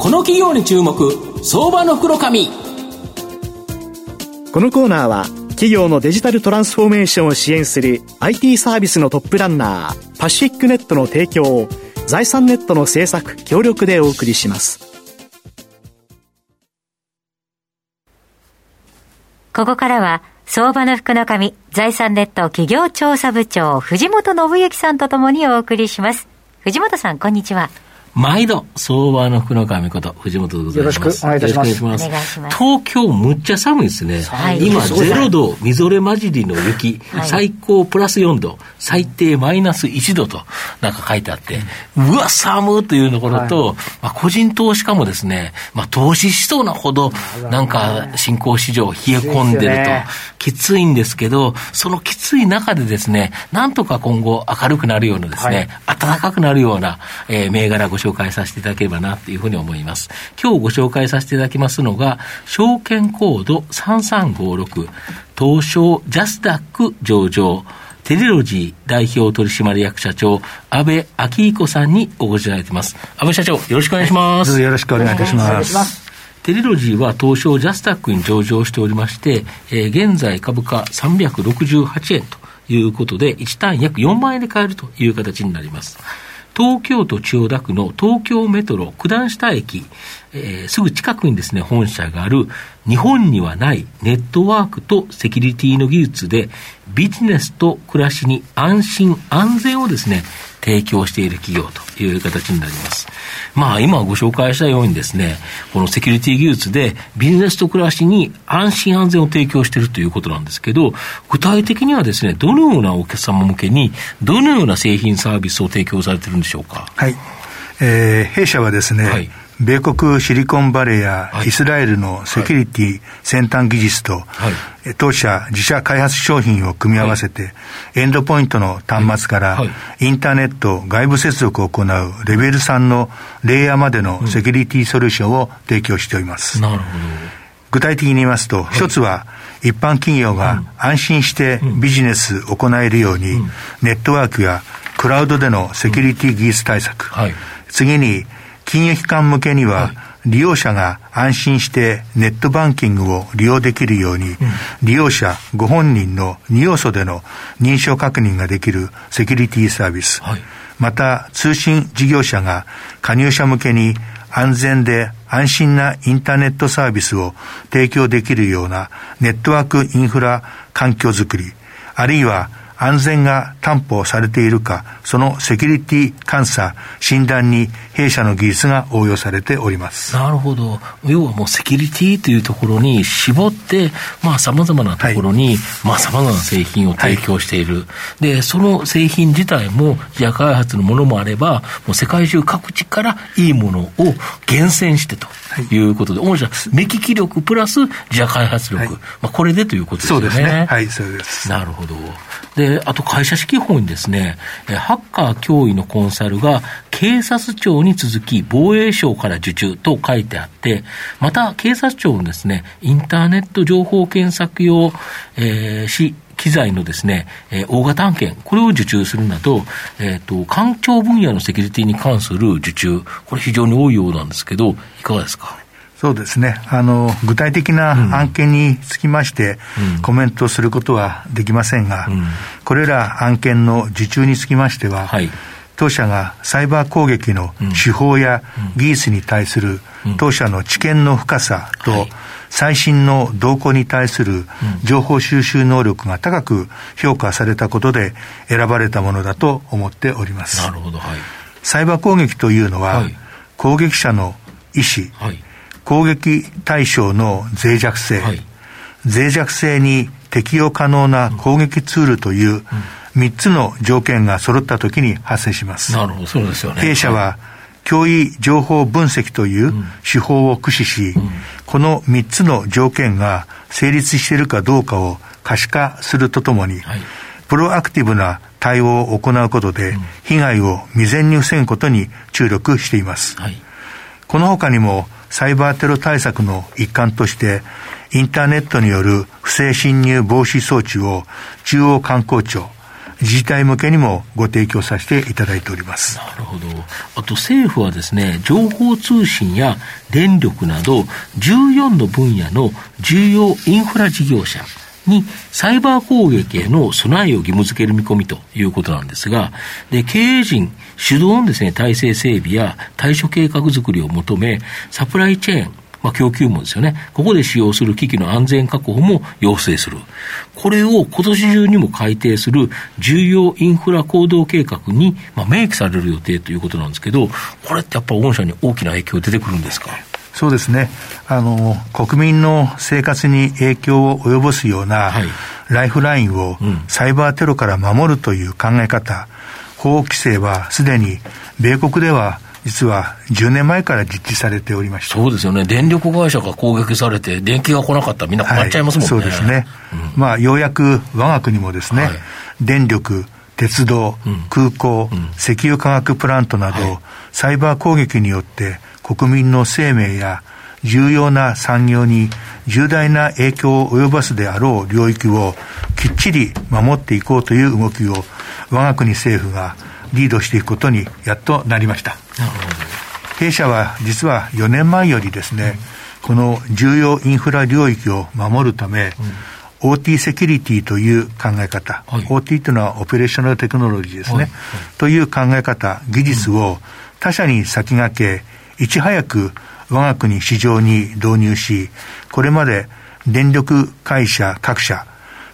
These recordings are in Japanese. この企業に注目、相場の福の神。このコーナーは企業のデジタルトランスフォーメーションを支援する IT サービスのトップランナーパシフィックネットの提供を財産ネットの制作協力でお送りします。ここからは相場の福の神、財産ネット企業調査部長藤本信之さんとともにお送りします。藤本さん、こんにちは。毎度相場の福の神こと藤本でございます。よろしくお願いいたします。東京むっちゃ寒いですね、はい、今0度みぞれ混じりの雪、はい、最高プラス4度最低マイナス1度となんか書いてあって、うわ寒いというところと、はい、まあ、個人投資家もですね、まあ、投資しそうなほどなんか新興市場冷え込んでるときついんですけど、そのきつい中でですね、なんとか今後明るくなるようなですね、はい、暖かくなるような、銘柄ご紹介させていただければなというふうに思います。今日ご紹介させていただきますのが証券コード3356東証ジャスダック上場テレロジー代表取締役社長安倍昭彦さんにお越しいただいています。安倍社長、よろしくお願いします。よろしくお願いいたします。テレロジーは東証ジャスダックに上場しておりまして、現在株価368円ということで1単約4万円で買えるという形になります。東京都千代田区の東京メトロ九段下駅、すぐ近くにですね本社がある日本にはないネットワークとセキュリティの技術でビジネスと暮らしに安心安全をですね提供している企業という形になります。まあ今ご紹介したようにですね、このセキュリティ技術でビジネスと暮らしに安心安全を提供しているということなんですけど、具体的にはですね、どのようなお客様向けにどのような製品サービスを提供されているんでしょうか。はい、弊社はですね、はい、米国シリコンバレーやイスラエルのセキュリティ先端技術と、はい、当社自社開発商品を組み合わせて、はい、エンドポイントの端末から、はいはい、インターネット外部接続を行うレベル3のレイヤーまでのセキュリティソリューションを提供しております。なるほど。具体的に言いますと、一つは一般企業が安心してビジネスを行えるように、ネットワークやクラウドでのセキュリティ技術対策、はい、次に金融機関向けには、はい、利用者が安心してネットバンキングを利用できるように、利用者ご本人の2要素での認証確認ができるセキュリティサービス、はい、また通信事業者が加入者向けに安全で安心なインターネットサービスを提供できるようなネットワークインフラ環境づくり、あるいは安全が担保されているか、そのセキュリティ監査診断に弊社の技術が応用されております。なるほど。要はもうセキュリティというところに絞って、まあ、様々なところに、はい、まあ、様々な製品を提供している、はい、でその製品自体も自社開発のものもあれば、もう世界中各地からいいものを厳選してということで、はい、目利き力プラス自社開発力、はい、まあ、これでということですよね。そうですね、はい、そうです。なるほど。であと会社指揮法にですね、ハッカー脅威のコンサルが警察庁に続き防衛省から受注と書いてあって、また警察庁のですねインターネット情報検索用、機材のですね、大型案件、これを受注するなど、官庁分野のセキュリティに関する受注、これ非常に多いようなんですけど、いかがですか。そうですね、具体的な案件につきまして、うん、コメントすることはできませんが、うん、これら案件の受注につきましては、はい、当社がサイバー攻撃の手法や技術に対する当社の知見の深さと、うんうん、はい、最新の動向に対する情報収集能力が高く評価されたことで選ばれたものだと思っております。なるほど、はい、サイバー攻撃というのは、はい、攻撃者の意思、はい、攻撃対象の脆弱性、はい、脆弱性に適用可能な攻撃ツールという3つの条件が揃ったときに発生します。なるほど、そうですよね。弊社は脅威情報分析という手法を駆使し、うん、この3つの条件が成立しているかどうかを可視化するとともに、はい、プロアクティブな対応を行うことで被害を未然に防ぐことに注力しています、はい、この他にもサイバーテロ対策の一環としてインターネットによる不正侵入防止装置を中央官公庁自治体向けにもご提供させていただいております。なるほど。あとと政府はですね、情報通信や電力など14の分野の重要インフラ事業者にサイバー攻撃への備えを義務付ける見込みということなんですが、で経営陣主導のですね、体制整備や対処計画作りを求め、サプライチェーン、供給網ですよね、ここで使用する機器の安全確保も要請する。これを今年中にも改定する重要インフラ行動計画に、明記される予定ということなんですけど、これってやっぱり御社に大きな影響出てくるんですか？そうですね、国民の生活に影響を及ぼすようなライフラインをサイバーテロから守るという考え方、法規制はすでに米国では実は10年前から実施されておりました。そうですよね、電力会社が攻撃されて電気が来なかったらみんな困っちゃいますもんね、そうですね、ようやく我が国もですね、電力、鉄道、空港、石油化学プラントなど、サイバー攻撃によって国民の生命や重要な産業に重大な影響を及ぼすであろう領域をきっちり守っていこうという動きを我が国政府がリードしていくことにやっとなりました。弊社は実は4年前よりですね、この重要インフラ領域を守るため、OT セキュリティという考え方、OT というのはオペレーショナルテクノロジーですね、という考え方、技術を他社に先駆け、いち早く我が国市場に導入し、これまで電力会社各社、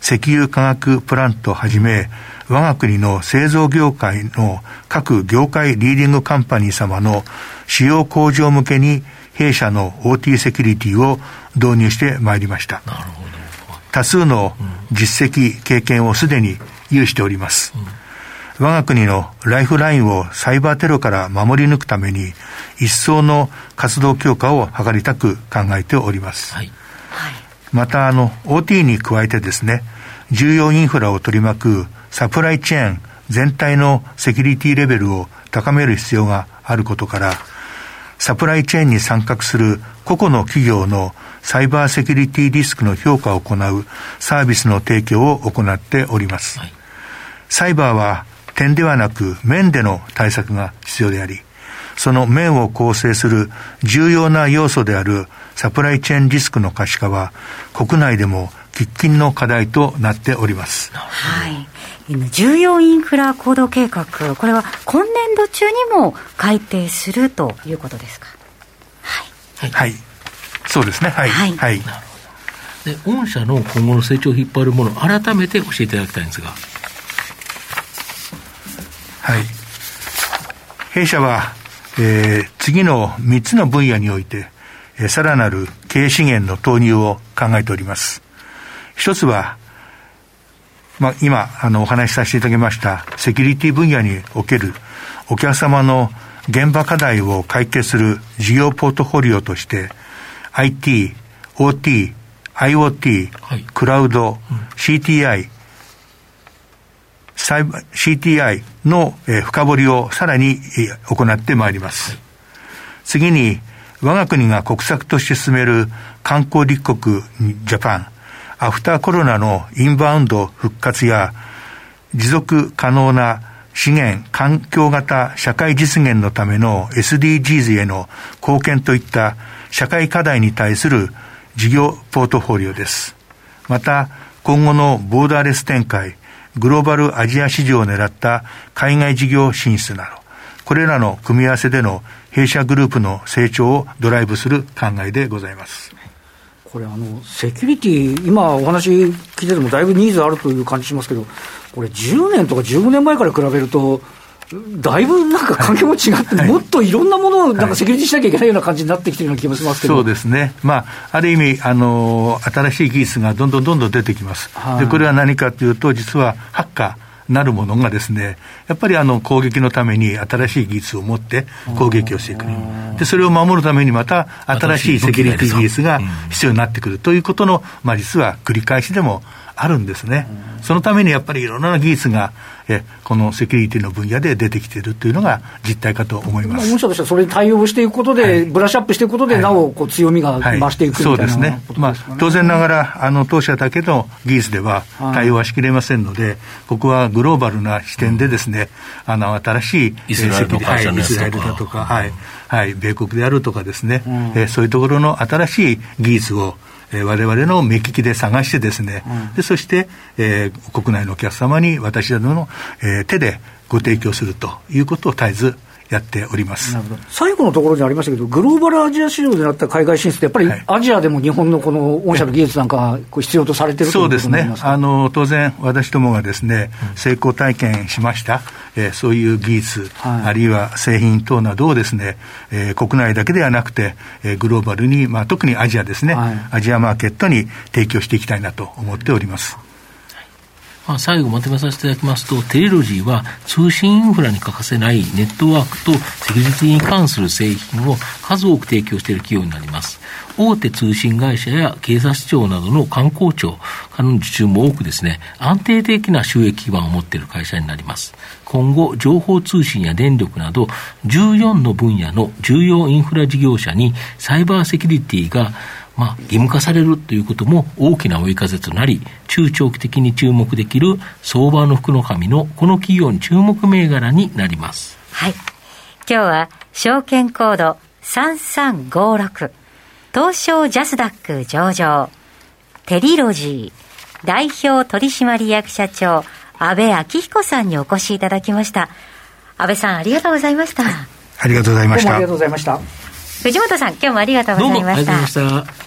石油化学プラントをはじめ、我が国の製造業界の各業界リーディングカンパニー様の使用向上向けに弊社の OT セキュリティを導入してまいりました。なるほど。多数の実績、経験をすでに有しております。我が国のライフラインをサイバーテロから守り抜くために一層の活動強化を図りたく考えております。またOT に加えてですね、重要インフラを取り巻くサプライチェーン全体のセキュリティレベルを高める必要があることから、サプライチェーンに参画する個々の企業のサイバーセキュリティリスクの評価を行うサービスの提供を行っております。サイバーは点ではなく面での対策が必要であり、その面を構成する重要な要素であるサプライチェーンリスクの可視化は国内でも喫緊の課題となっております。はい。重要インフラ行動計画、これは今年度中にも改定するということですか？そうですね。なるほど。で、御社の今後の成長を引っ張るもの、改めて教えていただきたいんですが。弊社は、次の3つの分野において、さらなる経営資源の投入を考えております。一つは、今お話しさせていただきましたセキュリティ分野におけるお客様の現場課題を解決する事業ポートフォリオとして IT、OT、IoT、クラウド、CTI の深掘りをさらに行ってまいります。次に我が国が国策として進める観光立国ジャパンアフターコロナのインバウンド復活や持続可能な資源環境型社会実現のための SDGs への貢献といった社会課題に対する事業ポートフォリオです。また今後のボーダーレス展開、グローバルアジア市場を狙った海外事業進出など、これらの組み合わせでの弊社グループの成長をドライブする考えでございます。これセキュリティ、今お話聞いててもだいぶニーズあるという感じしますけど、これ10年とか15年前から比べるとだいぶ環境も違って、もっといろんなものをセキュリティしなきゃいけないような感じになってきてるような気もしますけど、そうですね、ある意味新しい技術がどんどん出てきます。でこれは何かというと、実はハッカーなるものがですね、やっぱり攻撃のために新しい技術を持って攻撃をしていく。でそれを守るためにまた新しいセキュリティ技術が必要になってくるということの、実は繰り返しでもあるんですね。そのためにやっぱりいろんな技術がこのセキュリティの分野で出てきているというのが実態かと思います。もしかしたらそれに対応していくことで、はい、ブラッシュアップしていくことで、はい、なおこう強みが増していくみたいな、はい、そうですね。まあ、当然ながら当社だけの技術では対応はしきれませんので、はい、ここはグローバルな視点でですね、新しいイスラエルの会社のやつとか、イスラエルだとか、はいはい、米国であるとかですね、そういうところの新しい技術を我々の目利きで探してですね、でそして、国内のお客様に私どもの、手でご提供するということを絶えずやっております。なるほど。最後のところにありましたけど、グローバルアジア市場であった海外進出ってやっぱりアジアでも日本のこの御社の技術なんかこう必要とされているということになりますか。そうですね。当然私どもがですね、成功体験しました、そういう技術、はい、あるいは製品等などをですね、国内だけではなくて、グローバルに、まあ、特にアジアですね、はい、アジアマーケットに提供していきたいなと思っております。最後まとめさせていただきますと、テレロジーは通信インフラに欠かせないネットワークとセキュリティに関する製品を数多く提供している企業になります。大手通信会社や警察庁などの官公庁からの受注も多くですね、安定的な収益基盤を持っている会社になります。今後、情報通信や電力など14の分野の重要インフラ事業者にサイバーセキュリティが義務化されるということも大きな追い風となり、中長期的に注目できる相場の福の神のこの企業に注目銘柄になります。はい、今日は証券コード3356東証ジャスダック上場テリロジー代表取締役社長阿部昭彦さんにお越しいただきました。阿部さん、ありがとうございました。ありがとうございました。どうもありがとうございました。藤本さん、今日もありがとうございました。どうもありがとうございました。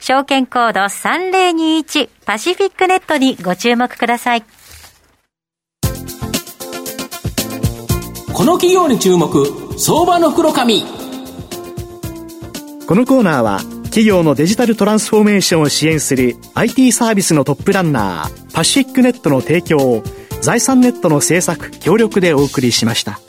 証券コード3021パシフィックネットにご注目ください。この企業に注目、相場の福の神。このコーナーは企業のデジタルトランスフォーメーションを支援する IT サービスのトップランナーパシフィックネットの提供を財産ネットの制作協力でお送りしました。